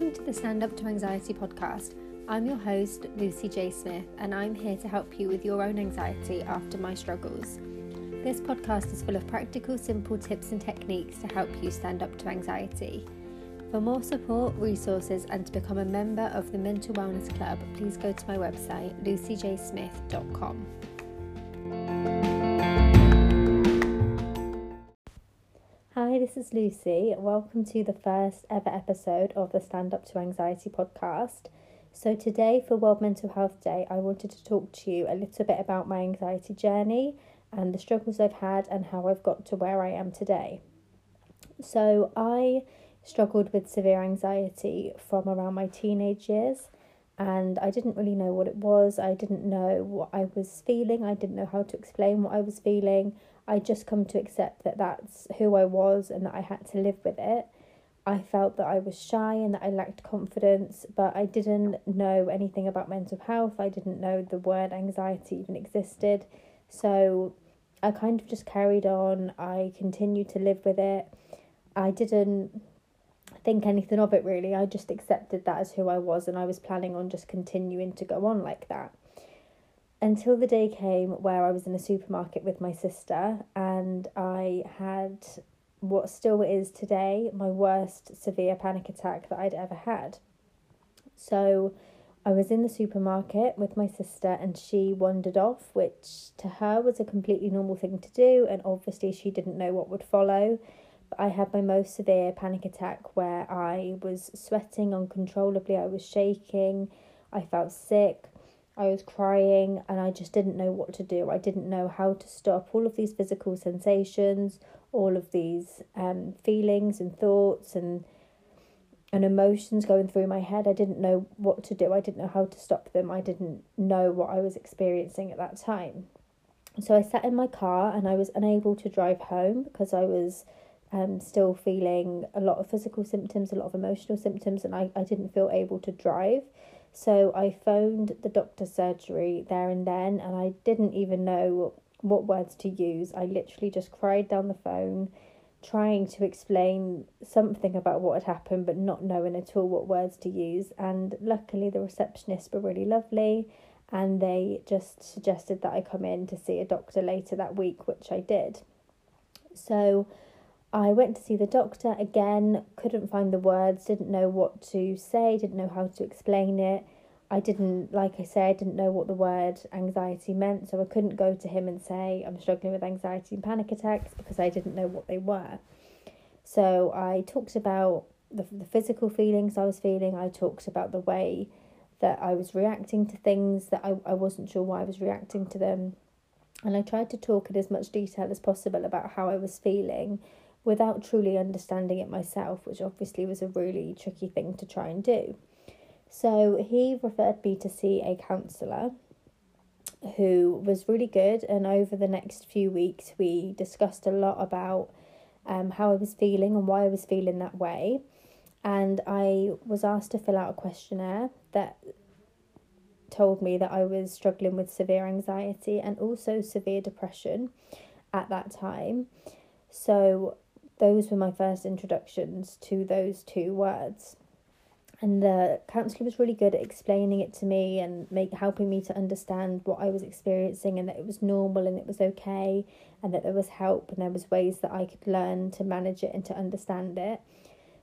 Welcome to the Stand Up to Anxiety podcast. I'm your host, Lucy J. Smith, and I'm here to help you with your own anxiety after my struggles. This podcast is full of practical, simple tips and techniques to help you stand up to anxiety. For more support, resources, and to become a member of the Mental Wellness Club, please go to my website, lucyjsmith.com. Hi, this is Lucy. Welcome to the first ever episode of the Stand Up to Anxiety podcast. So today, for World Mental Health Day, I wanted to talk to you a little bit about my anxiety journey and the struggles I've had and how I've got to where I am today. So I struggled with severe anxiety from around my teenage years, and I didn't really know what it was. I didn't know what I was feeling. I didn't know how to explain what I was feeling. I just come to accept that that's who I was and that I had to live with it. I felt that I was shy and that I lacked confidence, but I didn't know anything about mental health. I didn't know the word anxiety even existed. So I kind of just carried on. I continued to live with it. I didn't think anything of it really. I just accepted that as who I was, and I was planning on just continuing to go on like that. Until the day came where I was in a supermarket with my sister and I had what still is today my worst severe panic attack that I'd ever had. So I was in the supermarket with my sister and she wandered off, which to her was a completely normal thing to do, and obviously she didn't know what would follow. But I had my most severe panic attack where I was sweating uncontrollably, I was shaking, I felt sick. I was crying and I just didn't know what to do. I didn't know how to stop all of these physical sensations, all of these feelings and thoughts and emotions going through my head. I didn't know what to do. I didn't know how to stop them. I didn't know what I was experiencing at that time. So I sat in my car and I was unable to drive home because I was still feeling a lot of physical symptoms, a lot of emotional symptoms, and I didn't feel able to drive. So I phoned the doctor's surgery there and then, and I didn't even know what words to use. I literally just cried down the phone, trying to explain something about what had happened, but not knowing at all what words to use. And luckily the receptionists were really lovely, and they just suggested that I come in to see a doctor later that week, which I did. So I went to see the doctor again, couldn't find the words, didn't know what to say, didn't know how to explain it. I didn't know what the word anxiety meant, so I couldn't go to him and say I'm struggling with anxiety and panic attacks because I didn't know what they were. So I talked about the physical feelings I was feeling. I talked about the way that I was reacting to things, that I wasn't sure why I was reacting to them. And I tried to talk in as much detail as possible about how I was feeling without truly understanding it myself, which obviously was a really tricky thing to try and do. So he referred me to see a counsellor who was really good, and over the next few weeks we discussed a lot about how I was feeling and why I was feeling that way. And I was asked to fill out a questionnaire that told me that I was struggling with severe anxiety and also severe depression at that time. So those were my first introductions to those two words. And the counsellor was really good at explaining it to me and helping me to understand what I was experiencing, and that it was normal and it was okay, and that there was help and there was ways that I could learn to manage it and to understand it.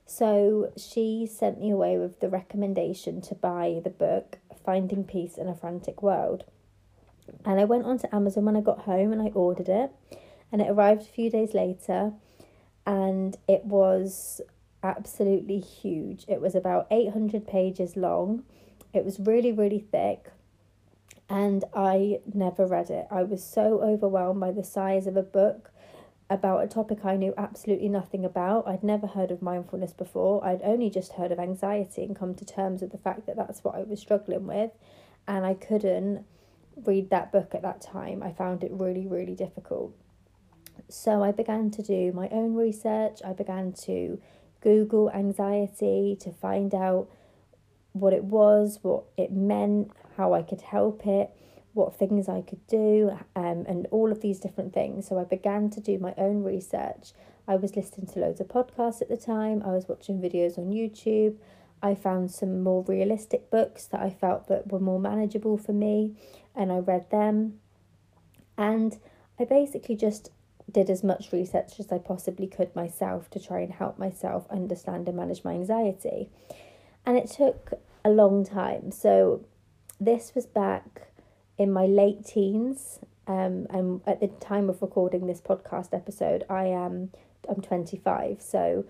So she sent me away with the recommendation to buy the book Finding Peace in a Frantic World. And I went onto Amazon when I got home and I ordered it. And it arrived a few days later, and it was absolutely huge. It was about 800 pages long. It was really, really thick, and I never read it. I was so overwhelmed by the size of a book about a topic I knew absolutely nothing about. I'd never heard of mindfulness before. I'd only just heard of anxiety and come to terms with the fact that that's what I was struggling with, and I couldn't read that book at that time. I found it really, really difficult. So I began to do my own research. I began to Google anxiety to find out what it was, what it meant, how I could help it, what things I could do, and all of these different things. So I began to do my own research. I was listening to loads of podcasts at the time. I was watching videos on YouTube. I found some more realistic books that I felt that were more manageable for me, and I read them. And I basically just did as much research as I possibly could myself to try and help myself understand and manage my anxiety. And it took a long time. So this was back in my late teens. And at the time of recording this podcast episode, I'm 25. So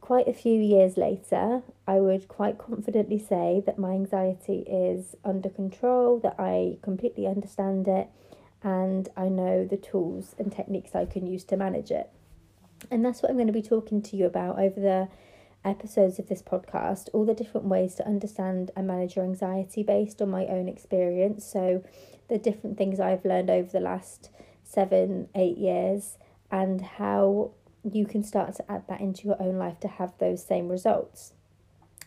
quite a few years later, I would quite confidently say that my anxiety is under control, that I completely understand it, and I know the tools and techniques I can use to manage it. And that's what I'm going to be talking to you about over the episodes of this podcast, all the different ways to understand and manage your anxiety based on my own experience. So the different things I've learned over the last 7-8 years, and how you can start to add that into your own life to have those same results.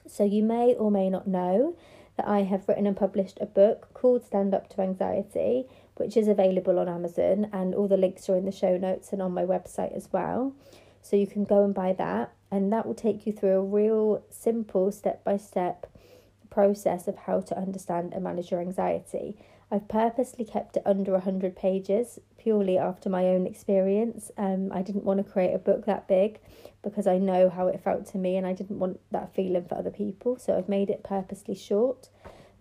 So you may or may not know that I have written and published a book called Stand Up to Anxiety, which is available on Amazon, and all the links are in the show notes and on my website as well. So you can go and buy that, and that will take you through a real simple step-by-step process of how to understand and manage your anxiety. I've purposely kept it under 100 pages purely after my own experience. I didn't want to create a book that big because I know how it felt to me, and I didn't want that feeling for other people. So I've made it purposely short,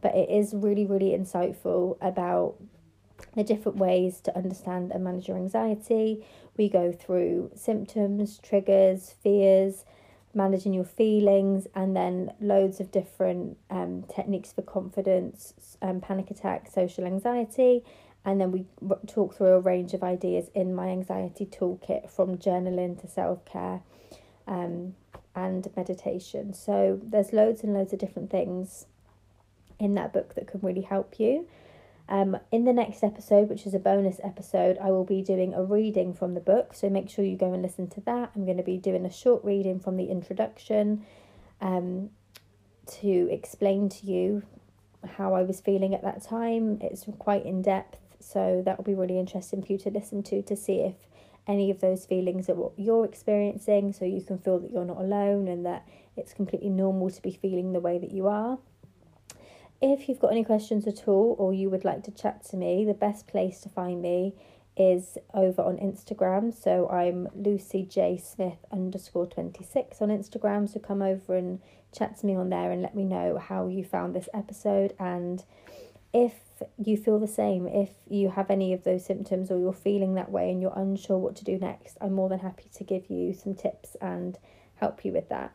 but it is really, really insightful about the different ways to understand and manage your anxiety. We go through symptoms, triggers, fears, managing your feelings, and then loads of different techniques for confidence, panic attack, social anxiety. And then we talk through a range of ideas in my anxiety toolkit, from journaling to self-care and meditation. So there's loads and loads of different things in that book that can really help you. In the next episode, which is a bonus episode, I will be doing a reading from the book, so make sure you go and listen to that. I'm going to be doing a short reading from the introduction to explain to you how I was feeling at that time. It's quite in depth, so that will be really interesting for you to listen to see if any of those feelings are what you're experiencing, so you can feel that you're not alone and that it's completely normal to be feeling the way that you are. If you've got any questions at all, or you would like to chat to me, the best place to find me is over on Instagram. So I'm lucyjsmith_26 on Instagram. So come over and chat to me on there and let me know how you found this episode. And if you feel the same, if you have any of those symptoms or you're feeling that way and you're unsure what to do next, I'm more than happy to give you some tips and help you with that.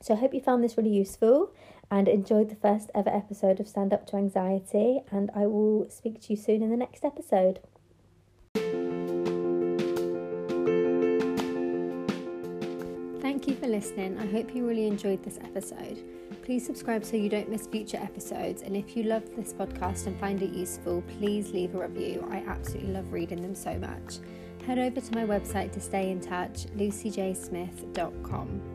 So I hope you found this really useful and enjoyed the first ever episode of Stand Up to Anxiety, and I will speak to you soon in the next episode. Thank you for listening. I hope you really enjoyed this episode. Please subscribe so you don't miss future episodes, and if you love this podcast and find it useful, please leave a review. I absolutely love reading them so much. Head over to my website to stay in touch, lucyjsmith.com.